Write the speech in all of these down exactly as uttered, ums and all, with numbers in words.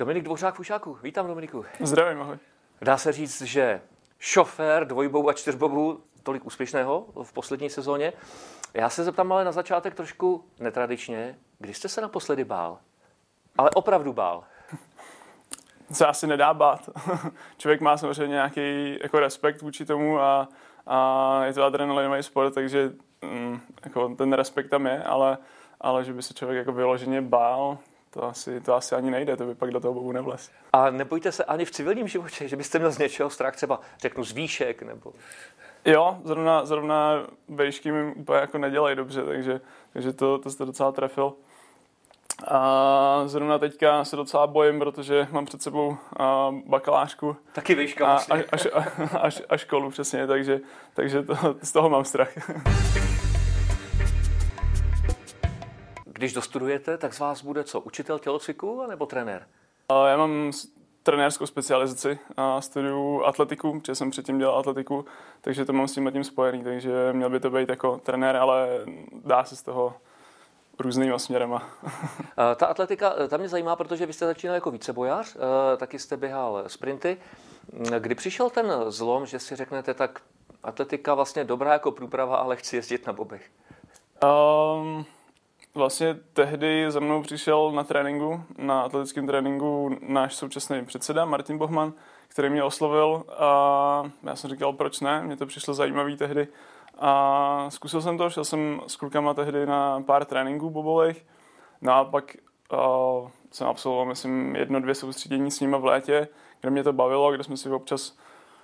Dominik Dvořák v Ušáku. Vítám, Dominiku. Zdravím, ahoj. Dá se říct, že šofér dvojbou a čtyřbobů tolik úspěšného v poslední sezóně. Já se zeptám ale na začátek trošku netradičně. Kdy jste se naposledy bál? Ale opravdu bál. Se asi nedá bát. Člověk má samozřejmě nějaký jako respekt vůči tomu a, a je to adrenalinový sport, takže mm, jako ten respekt tam je, ale, ale že by se člověk jako vyloženě bál, to asi, to asi ani nejde, to by pak do toho bobu nevlez. A nebojte se ani v civilním životě, že byste měl z něčeho strach, třeba řeknu z výšek nebo... Jo, zrovna, zrovna vejšky mi úplně jako nedělají dobře, takže, takže to, to jste docela trefil. A zrovna teďka se docela bojím, protože mám před sebou bakalářku. Taky výška a, vlastně. A, a, a, a školu přesně, takže, takže to, z toho mám strach. Když dostudujete, tak z vás bude co? Učitel tělocviku nebo trenér? Já mám trenérskou specializaci a studuju atletiku, protože jsem předtím dělal atletiku, takže to mám s tímhle tím spojený, takže měl by to být jako trenér, ale dá se z toho různýma směrama. Ta atletika, ta mě zajímá, protože vy jste začínal jako vícebojař, taky jste běhal sprinty. Kdy přišel ten zlom, že si řeknete, tak atletika vlastně dobrá jako průprava, ale chci jezdit na bobech? Um, vlastně tehdy za mnou přišel na tréninku, na atletickém tréninku náš současný předseda Martin Bohman, který mě oslovil a já jsem říkal, proč ne, mně to přišlo zajímavý tehdy. A zkusil jsem to, šel jsem s klukama tehdy na pár tréninků bobových. No a pak uh, jsem absolvoval, myslím, jedno, dvě soustředění s nimi v létě, kde mě to bavilo, kde jsme si občas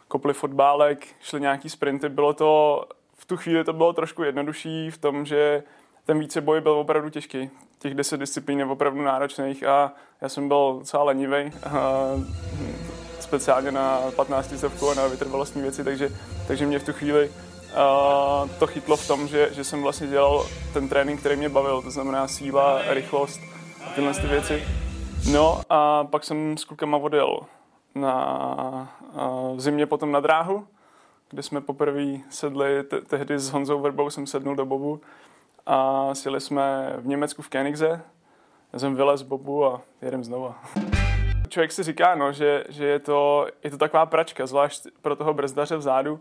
kopli fotbálek, šli nějaký sprinty. Bylo to, v tu chvíli to bylo trošku jednodušší v tom, že ten víceboj byl opravdu těžký. Těch deset disciplín je opravdu náročných a já jsem byl docela lenivej. Speciálně na patnáctistovku a na vytrvalostní věci, takže, takže mě v tu chvíli Uh, to chytlo v tom, že, že jsem vlastně dělal ten trénink, který mě bavil, to znamená síla, rychlost a tyhle ty věci. No a pak jsem s klukama odjel na, uh, v zimě potom na dráhu, kde jsme poprvé sedli, te- tehdy s Honzou Vrbou jsem sednul do bobu a sjeli jsme v Německu v Koenigse. Já jsem vylez z bobu a jedem znova. Člověk si říká, no, že, že je, to, je to taková pračka, zvlášť pro toho brzdaře vzadu.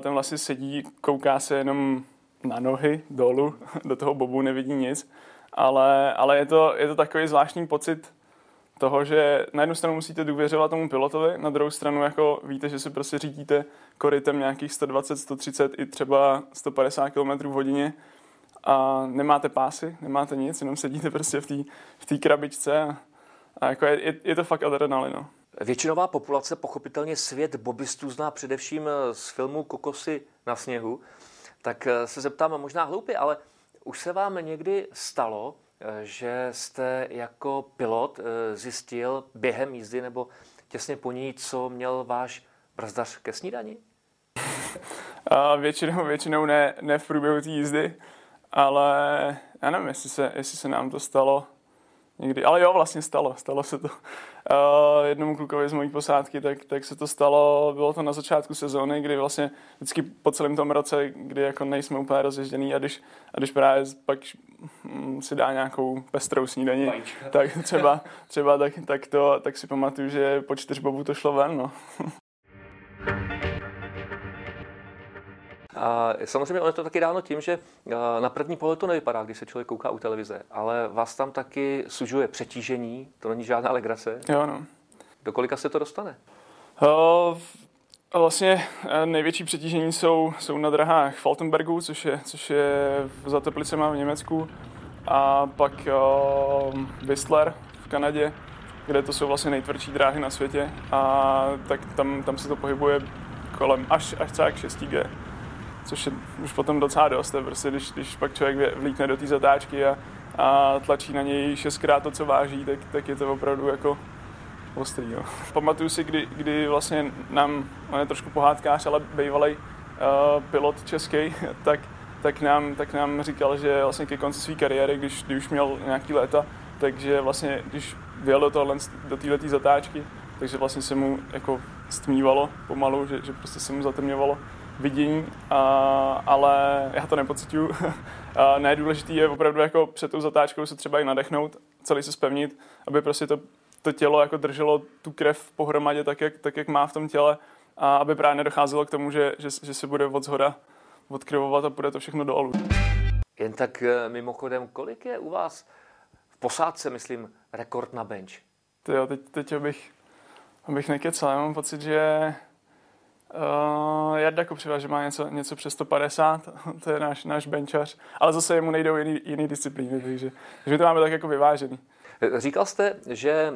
Ten vlastně sedí, kouká se jenom na nohy dolů, do toho bobu nevidí nic, ale, ale je to, je to takový zvláštní pocit toho, že na jednu stranu musíte důvěřovat tomu pilotovi, na druhou stranu jako víte, že si prostě řídíte korytem nějakých sto dvacet, sto třicet i třeba sto padesát kilometrů v hodině a nemáte pásy, nemáte nic, jenom sedíte prostě v té v té krabičce a, a jako je, je, je to fakt adrenalina. Většinová populace pochopitelně svět bobistů zná především z filmu Kokosy na sněhu, tak se zeptám možná hloupě, ale už se vám někdy stalo, že jste jako pilot zjistil během jízdy nebo těsně po ní, co měl váš brzdař ke snídani? A většinou, většinou ne, ne v průběhu té jízdy, ale já nevím, jestli se, jestli se nám to stalo. Někdy. Ale jo, vlastně stalo, stalo se to. Uh, jednomu klukovi z mojí posádky, tak, tak se to stalo, bylo to na začátku sezóny, kdy vlastně vždycky po celém tom roce, kdy jako nejsme úplně rozježděný a když, a když právě pak mm, si dá nějakou pestrou snídani, Pajčka. tak třeba, třeba tak, tak, to, tak si pamatuju, že po čtyřbobu to šlo ven. No. A samozřejmě ono je to taky dáno tím, že na první pohled to nevypadá, když se člověk kouká u televize, ale vás tam taky sužuje přetížení, to není žádná legrace. Jo, no. Do kolika se to dostane? Uh, vlastně největší přetížení jsou, jsou na drahách v Altenbergu, což je, což je za Teplicema v Německu, a pak uh, Whistler v Kanadě, kde to jsou vlastně nejtvrdší dráhy na světě, a tak tam, tam se to pohybuje kolem až, až třeba k šest gé. Což je už potom docela dost, prostě, když, když pak člověk vlítne do té zatáčky a, a tlačí na něj šestkrát to, co váží, tak, tak je to opravdu jako ostrý. Jo. Pamatuju si, kdy, kdy vlastně nám, on je trošku pohádkář, ale bývalý uh, pilot český, tak, tak, nám, tak nám říkal, že vlastně ke konci své kariéry, když, když už měl nějaký léta, takže vlastně když vyjel do tohle, do této zatáčky, takže vlastně se mu jako stmívalo pomalu, že, že prostě se mu zatemňovalo vidění, a, ale já to nepocituju. Nejdůležitý je opravdu jako před tou zatáčkou se třeba i nadechnout, celý se spevnit, aby prostě to to tělo jako drželo tu krev pohromadě tak, jak, tak, jak má v tom těle, a aby právě nedocházelo k tomu, že, že, že se bude od zhora odkrivovat a půjde to všechno dolů. Jen tak mimochodem, kolik je u vás v posádce, myslím, rekord na bench? Tyjo, teď, teď abych, abych nekecal, já mám pocit, že uh, Jarda Kopřiva, že má něco, něco přes sto padesát, to je náš, náš benchař, ale zase jemu nejdou jiný, jiný disciplíny, takže my to máme tak jako vyvážený. Říkal jste, že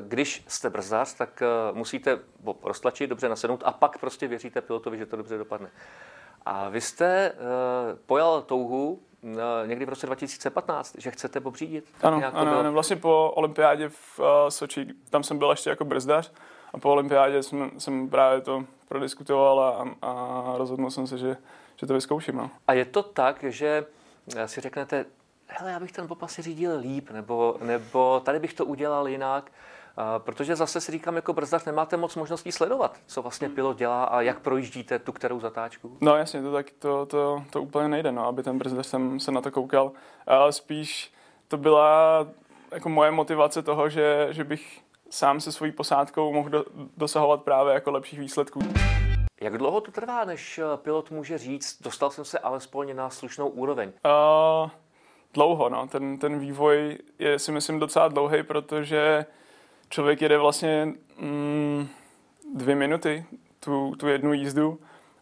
když jste brzdář, tak musíte roztlačit, dobře nasednout a pak prostě věříte pilotovi, že to dobře dopadne. A vy jste uh, pojal touhu uh, někdy v roce dva tisíce patnáct, že chcete pobřídit? Ano, ano, ano, vlastně po olympiádě v uh, Soči, tam jsem byl ještě jako brzdař a po olympiádě jsem, jsem právě to prodiskutoval a, a rozhodl jsem se, že, že to vyzkouším. No. A je to tak, že si řeknete, hele, já bych ten popas řídil líp, nebo, nebo tady bych to udělal jinak, uh, protože zase si říkám, jako brzdař nemáte moc možností sledovat, co vlastně pilot dělá a jak projíždíte tu kterou zatáčku. No jasně, to tak to, to, to úplně nejde, no, aby ten brzdař jsem se na to koukal. Ale spíš to byla jako moje motivace toho, že, že bych sám se svojí posádkou mohl do, dosahovat právě jako lepších výsledků. Jak dlouho to trvá, než pilot může říct, dostal jsem se alespoň na slušnou úroveň? Uh, Dlouho, no. Ten, ten vývoj je, si myslím, docela dlouhý, protože člověk jede vlastně mm, dvě minuty tu, tu jednu jízdu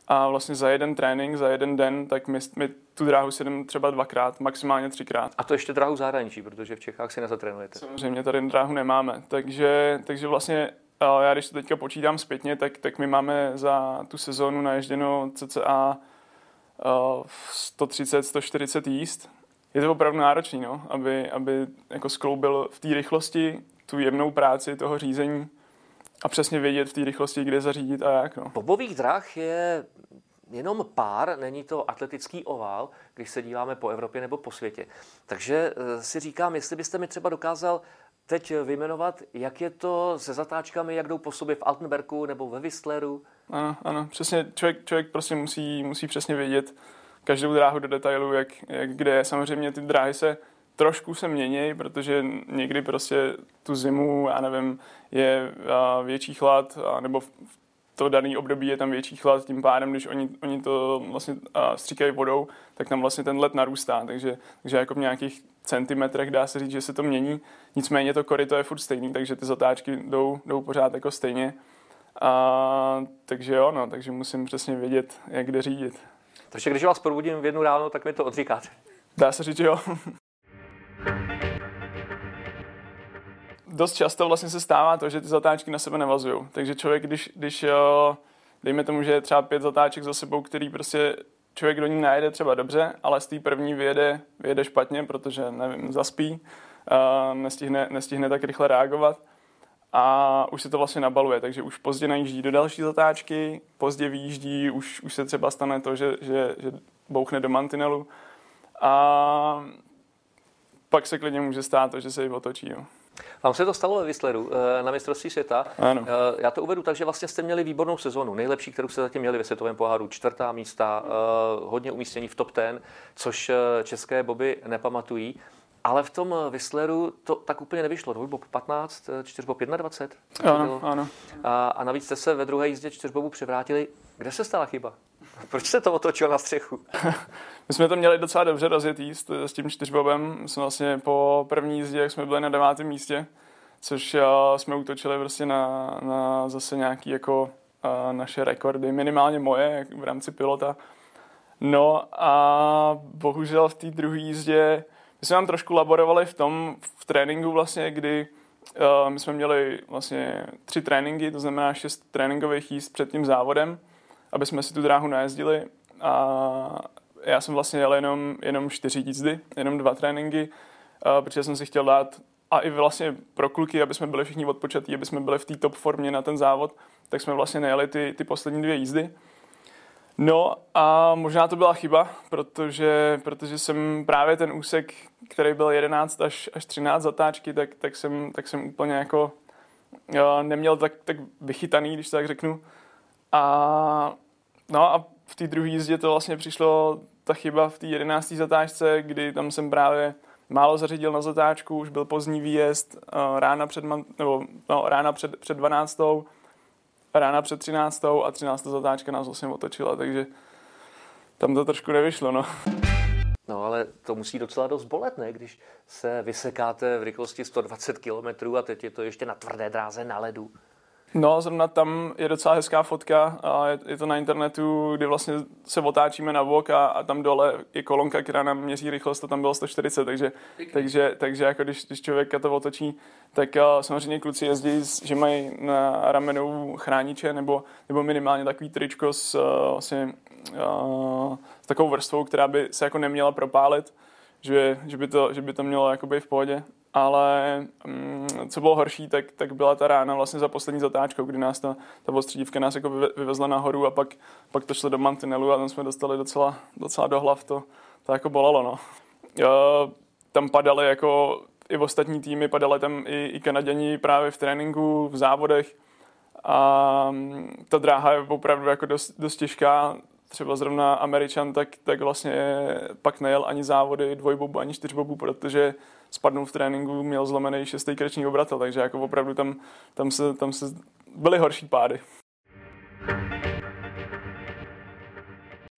a vlastně za jeden trénink, za jeden den, tak my, my tu dráhu si jdeme třeba dvakrát, maximálně třikrát. A to ještě dráhu zahraničí, protože v Čechách si nezatrénujete. Samozřejmě, tady dráhu nemáme, takže, takže vlastně já když to teďka počítám zpětně, tak, tak my máme za tu sezónu naježděno cca sto třicet až sto čtyřicet jízd. Je to opravdu náročný, no, aby, aby jako skloubil v té rychlosti tu jemnou práci toho řízení a přesně vědět v té rychlosti, kde zařídit a jak. No. Bobových drah je jenom pár, není to atletický ovál, když se díváme po Evropě nebo po světě. Takže si říkám, jestli byste mi třeba dokázal teď vyjmenovat, jak je to se zatáčkami, jak jdou po sobě v Altenbergu nebo ve Whistleru. Ano, ano, přesně, člověk, člověk prostě musí, musí přesně vědět každou dráhu do detailu, jak, jak kde. Samozřejmě ty dráhy se trošku se mění, protože někdy prostě tu zimu, já nevím, je a, větší chlad, a, nebo v to daný období je tam větší chlad, tím pádem, když oni, oni to vlastně a, stříkají vodou, tak tam vlastně ten led narůstá, takže, takže jako v nějakých centimetrech dá se říct, že se to mění. Nicméně to koryto je furt stejný, takže ty zatáčky jdou, jdou pořád jako stejně. A, takže jo, no, takže musím přesně vědět, jak kde řídit. Takže když vás probudím v jednu ráno, tak mi to odříkáte. Dá se říct, jo. Dost často vlastně se stává to, že ty zatáčky na sebe navazují. Takže člověk, když, když jo, dejme tomu, že je třeba pět zatáček za sebou, který prostě člověk do ní najede třeba dobře, ale z té první vyjede, vyjede špatně, protože, nevím, zaspí, uh, nestihne, nestihne tak rychle reagovat a už se to vlastně nabaluje, takže už pozdě najíždí do další zatáčky, pozdě vyjíždí, už, už se třeba stane to, že, že, že bouchne do mantinelu a pak se klidně může stát to, že se jí otočí. Jo. Vám se to stalo ve Whistleru na mistrovství světa. Ano. Já to uvedu tak, že vlastně jste měli výbornou sezonu, nejlepší, kterou jste zatím měli ve světovém poháru, čtvrtá místa, hodně umístění v top ten, což české boby nepamatují. Ale v tom Whistleru to tak úplně nevyšlo. Dvojbob patnáct, čtyřbob dvacet jedna. Ano, ano. A, a navíc jste se ve druhé jízdě čtyřbobu převrátili. Kde se stala chyba? Proč jste to otočil na střechu? My jsme to měli docela dobře rozjetý s, s tím čtyřbobem. My jsme vlastně po první jízdě, jak jsme byli na devátém místě, což a, jsme útočili prostě na, na zase nějaké jako, naše rekordy, minimálně moje v rámci pilota. No a bohužel v té druhé jízdě my jsme nám trošku laborovali v tom, v tréninku vlastně, kdy uh, my jsme měli vlastně tři tréninky, to znamená šest tréninkových jízd před tím závodem, aby jsme si tu dráhu najezdili a já jsem vlastně jel jenom, jenom čtyři jízdy, jenom dva tréninky, uh, protože jsem si chtěl dát a i vlastně pro kluky, aby jsme byli všichni odpočatí, aby jsme byli v té top formě na ten závod, tak jsme vlastně nejeli ty, ty poslední dvě jízdy. No a možná to byla chyba, protože, protože jsem právě ten úsek, který byl jedenáct až třináct zatáčky, tak, tak, jsem, tak jsem úplně jako neměl tak, tak vychytaný, když to tak řeknu. A, no a v té druhé jízdě to vlastně přišlo ta chyba v té jedenácté zatáčce, kdy tam jsem právě málo zařídil na zatáčku, už byl pozdní výjezd, rána před, nebo, no, rána před, před dvanáctou, rána před třináctou a třináctá zatáčka nás vlastně otočila, takže tam to trošku nevyšlo, no. No ale to musí docela dost bolet, ne? Když se vysekáte v rychlosti sto dvacet kilometrů a teď je to ještě na tvrdé dráze na ledu. No, zrovna tam je docela hezká fotka a je to na internetu, kdy vlastně se otáčíme na bok a, a tam dole je kolonka, která nám měří rychlost a tam bylo sto čtyřicet, takže, takže, takže jako když, když člověka to otočí, tak samozřejmě kluci jezdí, že mají na ramenou chrániče nebo, nebo minimálně takový tričko s, vlastně, s takovou vrstvou, která by se jako neměla propálit, že, že, by, to, že by to mělo jakoby v pohodě. Ale co bylo horší, tak, tak byla ta rána vlastně za poslední zatáčkou, kdy nás ta, ta ostřídívka nás jako vyvezla nahoru a pak, pak to šlo do mantinelu a tam jsme dostali docela, docela do hlav, to, to jako bolelo, no. Tam padaly jako i ostatní týmy, padaly tam i, i Kanaděni právě v tréninku, v závodech a ta dráha je opravdu jako dost, dost těžká. Třeba zrovna Američan, tak, tak vlastně pak nejel ani závody dvojbobu, ani čtyřbobu, protože spadnul v tréninku, měl zlomený šestý krční obratel, takže jako opravdu tam, tam, se, tam se byly horší pády.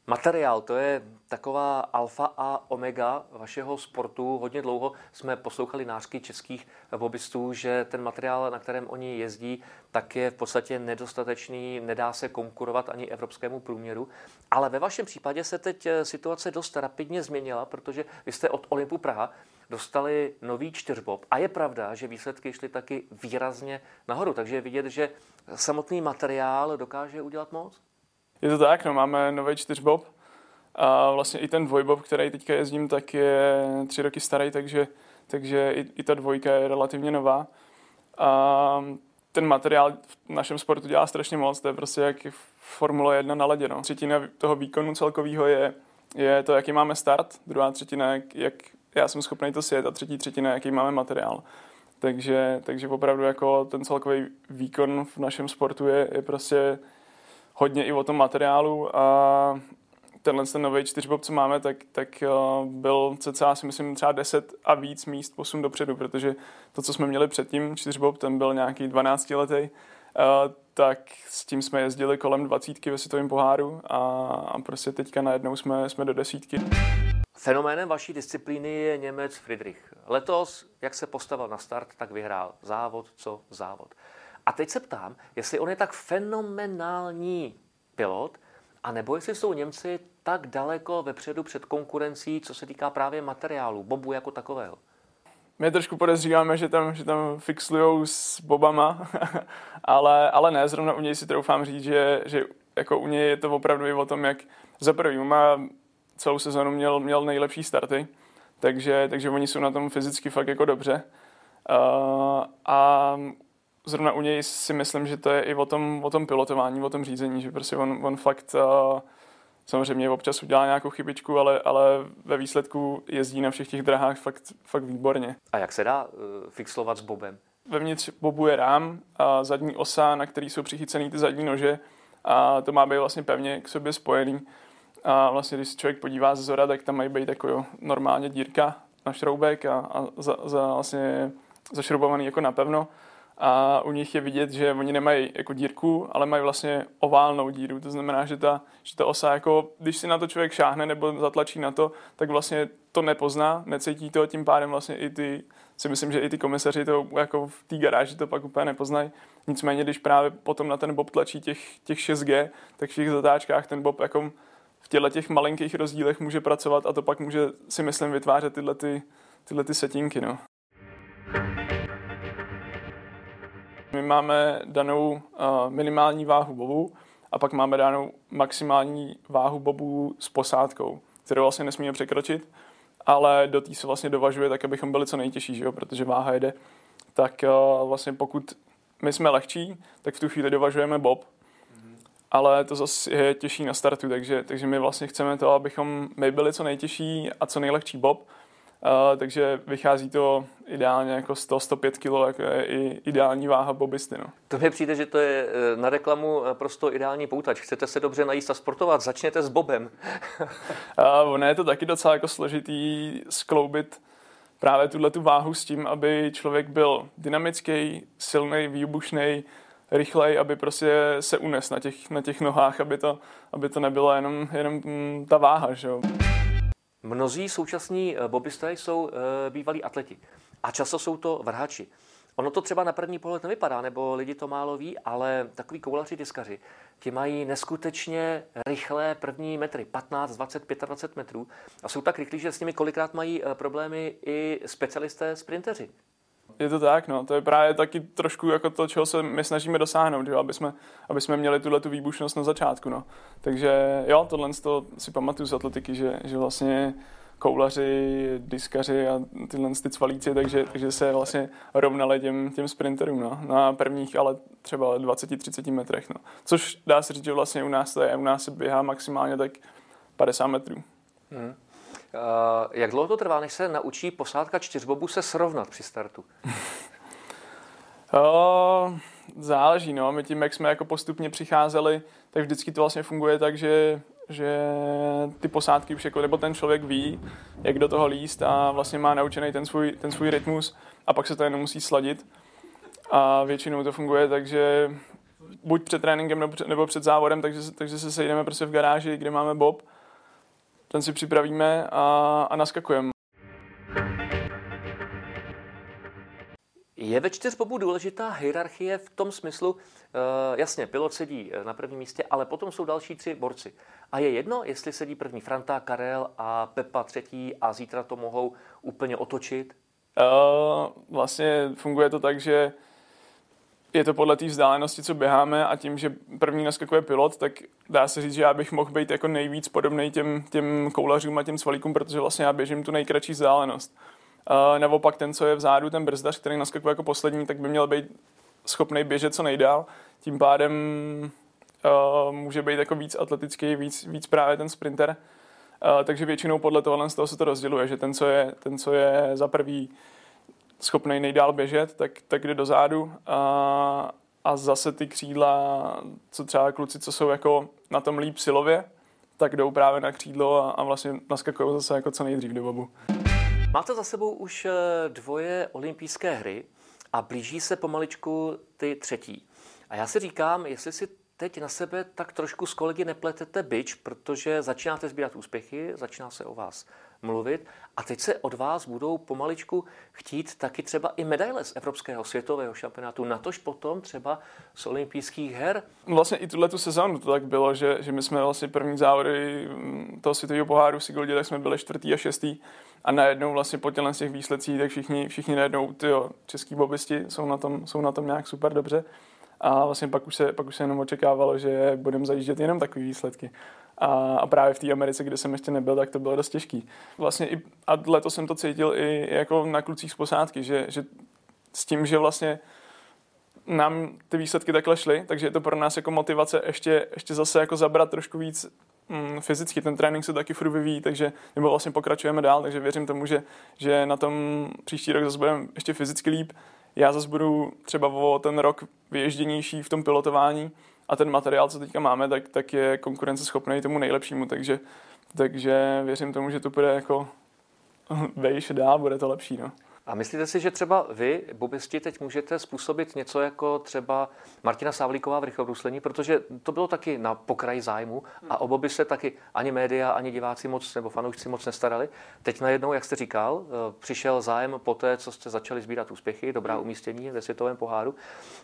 Materiál, to je taková alfa a omega vašeho sportu. Hodně dlouho jsme poslouchali nářky českých bobistů, že ten materiál, na kterém oni jezdí, tak je v podstatě nedostatečný, nedá se konkurovat ani evropskému průměru. Ale ve vašem případě se teď situace dost rapidně změnila, protože vy jste od Olympu Praha dostali nový čtyřbob. A je pravda, že výsledky šly taky výrazně nahoru, takže je vidět, že samotný materiál dokáže udělat moc. Je to tak, no, máme nový čtyřbob a vlastně i ten dvojbob, který teďka jezdím, tak je tři roky starý, takže, takže i, i ta dvojka je relativně nová. A ten materiál v našem sportu dělá strašně moc, to je prostě jak Formule jedna na ledě. No. Třetina toho výkonu celkového je, je to, jaký máme start, druhá třetina, jak, jak já jsem schopný to sjet a třetí třetina, jaký máme materiál. Takže, takže opravdu jako ten celkový výkon v našem sportu je, je prostě hodně i o tom materiálu a tenhle ten nový čtyřbob, co máme, tak, tak byl cca si myslím třeba deset a víc míst posun dopředu, protože to, co jsme měli předtím, čtyřbob, ten byl nějaký dvanáctiletý, tak s tím jsme jezdili kolem dvacítky ve světovém poháru a prostě teďka najednou jsme, jsme do desítky. Fenoménem vaší disciplíny je Němec Fridrich. Letos, jak se postavil na start, tak vyhrál závod co závod. A teď se ptám, jestli on je tak fenomenální pilot, anebo jestli jsou Němci tak daleko vepředu před konkurencí, co se týká právě materiálu, bobu jako takového. My trošku podezříváme, že tam, že tam fixlujou s bobama, ale, ale ne, zrovna u něj si troufám říct, že, že jako u něj je to opravdu i o tom, jak za prvý má celou sezonu měl, měl nejlepší starty, takže, takže oni jsou na tom fyzicky fakt jako dobře. Uh, a Zrovna u něj si myslím, že to je i o tom, o tom pilotování, o tom řízení, že prostě on, on fakt uh, samozřejmě občas udělá nějakou chybičku, ale, ale ve výsledku jezdí na všech těch drahách fakt, fakt výborně. A jak se dá uh, fixlovat s bobem? Vevnitř bobu je rám a zadní osa, na který jsou přichycený ty zadní nože a to má být vlastně pevně k sobě spojený. A vlastně když se člověk podívá zezora, tak tam mají být jako normálně dírka na šroubek a, a za, za vlastně zašroubovaný jako napevno. A u nich je vidět, že oni nemají jako dírku, ale mají vlastně oválnou díru. To znamená, že ta, že ta osa, jako, když si na to člověk šáhne nebo zatlačí na to, tak vlastně to nepozná, necítí to, tím pádem vlastně i ty, si myslím, že i ty komisaři to jako v té garáži to pak úplně nepoznají. Nicméně, když právě potom na ten bob tlačí těch, těch šest gé, tak v těch zatáčkách ten bob jako v těchto těch malinkých rozdílech může pracovat a to pak může, si myslím, vytvářet tyhle, ty, tyhle ty setinky, no. My máme danou uh, minimální váhu bobu a pak máme danou maximální váhu bobu s posádkou, kterou vlastně nesmíme překročit, ale do té se vlastně dovažuje tak, abychom byli co nejtěžší, že jo? Protože váha jede. Tak uh, vlastně pokud my jsme lehčí, tak v tu chvíli dovažujeme bob, mm-hmm. ale to zase je těžší na startu, takže, takže my vlastně chceme to, abychom my byli co nejtěžší a co nejlehčí bob. Uh, takže vychází to ideálně jako sto až sto pět kilo, jako je i ideální váha bobisty. No. To mi přijde, že to je na reklamu prosto ideální poutač. Chcete se dobře najíst a sportovat, začněte s bobem. uh, ono je to taky docela jako složitý skloubit právě tuhletu váhu s tím, aby člověk byl dynamický, silný, výbušný, rychlej, aby prostě se unes na těch, na těch nohách, aby to, aby to nebyla jenom, jenom ta váha, že jo. Mnozí současní bobisté jsou e, bývalí atleti a často jsou to vrhači. Ono to třeba na první pohled nevypadá, nebo lidi to málo ví, ale takový koulaři, diskaři, ti mají neskutečně rychlé první metry, patnáct, dvacet, dvacet pět metrů a jsou tak rychlí, že s nimi kolikrát mají problémy i specialisté sprinteři. Je to tak, no, to je právě taky trošku jako to, čeho se my snažíme dosáhnout, jo, aby jsme, aby jsme měli tuhletu výbušnost na začátku, no. Takže jo, tohle to si pamatuju z atletiky, že, že vlastně koulaři, diskaři a tyhle ty cvalíci, takže, takže se vlastně rovnali těm, těm sprinterům, no, na prvních, ale třeba dvacet až třicet metrech, no. Což dá se říct, že vlastně u nás to je, u nás se běhá maximálně tak padesát metrů. Hmm. Uh, jak dlouho to trvá, než se naučí posádka čtyřbobu se srovnat při startu? uh, záleží, no. My tím, jak jsme jako postupně přicházeli, tak vždycky to vlastně funguje tak, že, že ty posádky už jako, nebo ten člověk ví, jak do toho líst a vlastně má naučený ten svůj, ten svůj rytmus a pak se to jenom musí sladit. A většinou to funguje tak, že buď před tréninkem nebo před, nebo před závodem, takže, takže se sejdeme prostě v garáži, kde máme bob, ten si připravíme a, a naskakujeme. Je ve čtyřbobu důležitá hierarchie v tom smyslu, e, jasně, pilot sedí na prvním místě, ale potom jsou další tři borci. A je jedno, jestli sedí první Franta, Karel a Pepa třetí a zítra to mohou úplně otočit? E, vlastně funguje to tak, že je to podle té vzdálenosti, co běháme a tím, že první naskakuje pilot, tak dá se říct, že já bych mohl být jako nejvíc podobnej těm, těm koulařům a těm cvalíkům, protože vlastně já běžím tu nejkratší vzdálenost. Uh, naopak ten, co je vzadu, ten brzdař, který naskakuje jako poslední, tak by měl být schopný běžet co nejdál. Tím pádem uh, může být jako víc atletický, víc, víc právě ten sprinter. Uh, takže většinou podle tohohle z toho se to rozděluje, že ten, co je, ten, co je za prvý schopnej nejdál běžet, tak, tak jde dozadu a, a zase ty křídla, co třeba kluci, co jsou jako na tom líp silově, tak jdou právě na křídlo a, a vlastně naskakují zase jako co nejdřív do bobu. Máte za sebou už dvoje olympijské hry a blíží se pomaličku ty třetí. A já si říkám, jestli si teď na sebe tak trošku s kolegy nepletete bič, protože začínáte sbírat úspěchy, začíná se o vás mluvit a teď se od vás budou pomaličku chtít taky třeba i medaile z evropského světového šampionátu, natož potom třeba z olympijských her. Vlastně i tuhle tu sezónu to tak bylo, že, že my jsme vlastně první závody toho světového poháru v Siguldě, tak jsme byli čtvrtý a šestý a najednou vlastně po těchto těch výsledcích, tak všichni, všichni najednou, tyjo, český bobisti jsou na tom, jsou na tom nějak super dobře. A vlastně pak už se, pak už se jenom očekávalo, že budeme zajíždět jenom takové výsledky. A, a právě v té Americe, kde jsem ještě nebyl, tak to bylo dost těžký. Vlastně i, a letos jsem to cítil i jako na klucích z posádky, že, že s tím, že vlastně nám ty výsledky takhle šly, takže je to pro nás jako motivace ještě, ještě zase jako zabrat trošku víc mm, fyzicky. Ten trénink se taky furt vyvíjí, takže nebo vlastně pokračujeme dál, takže věřím tomu, že, že na tom příští rok zase budeme ještě fyzicky líp. Já zase budu třeba o ten rok vyježděnější v tom pilotování a ten materiál, co teďka máme, tak, tak je konkurenceschopný tomu nejlepšímu, takže, takže věřím tomu, že to bude jako vejš dál, bude to lepší. No. A myslíte si, že třeba vy, bobisti, teď můžete způsobit něco jako třeba Martina Sáblíková v rychlobruslení, protože to bylo taky na pokraji zájmu a o boby se taky ani média, ani diváci moc nebo fanoušci moc nestarali. Teď najednou, jak jste říkal, přišel zájem po té, co jste začali sbírat úspěchy, dobrá umístění ve světovém poháru,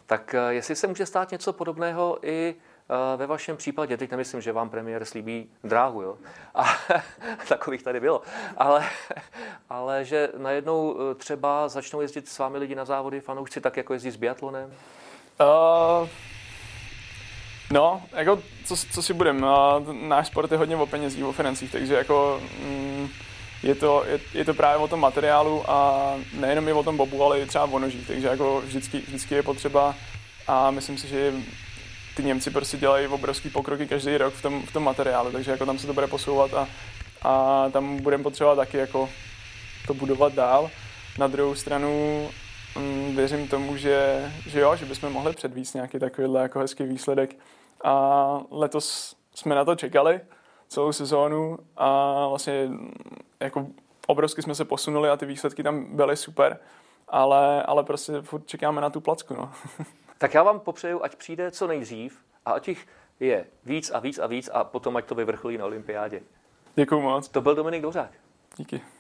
tak jestli se může stát něco podobného i ve vašem případě, teď nemyslím, že vám premiér slíbí dráhu, jo? A takových tady bylo, ale, ale že najednou třeba začnou jezdit s vámi lidi na závody, fanoušci, tak jako jezdí s biatlonem? Uh, no, jako co, co si budem, náš sport je hodně o penězích, o financích, takže jako mm, je, to, je, je to právě o tom materiálu a nejenom je o tom bobu, ale i třeba o nožích, takže jako vždycky, vždycky je potřeba a myslím si, že je, ty Němci prostě dělají obrovský pokroky každý rok v tom, v tom materiálu, takže jako tam se to bude posouvat a, a tam budeme potřebovat taky jako to budovat dál. Na druhou stranu mm, věřím tomu, že, že jo, že bychom mohli předvíct nějaký takovýhle jako hezký výsledek a letos jsme na to čekali celou sezónu a vlastně jako obrovsky jsme se posunuli a ty výsledky tam byly super, ale, ale prostě furt čekáme na tu placku. No. Tak já vám popřeju, ať přijde co nejdřív a ať jich je víc a víc a víc a potom ať to vyvrcholí na olympiádě. Děkuju moc. To byl Dominik Dvořák. Díky.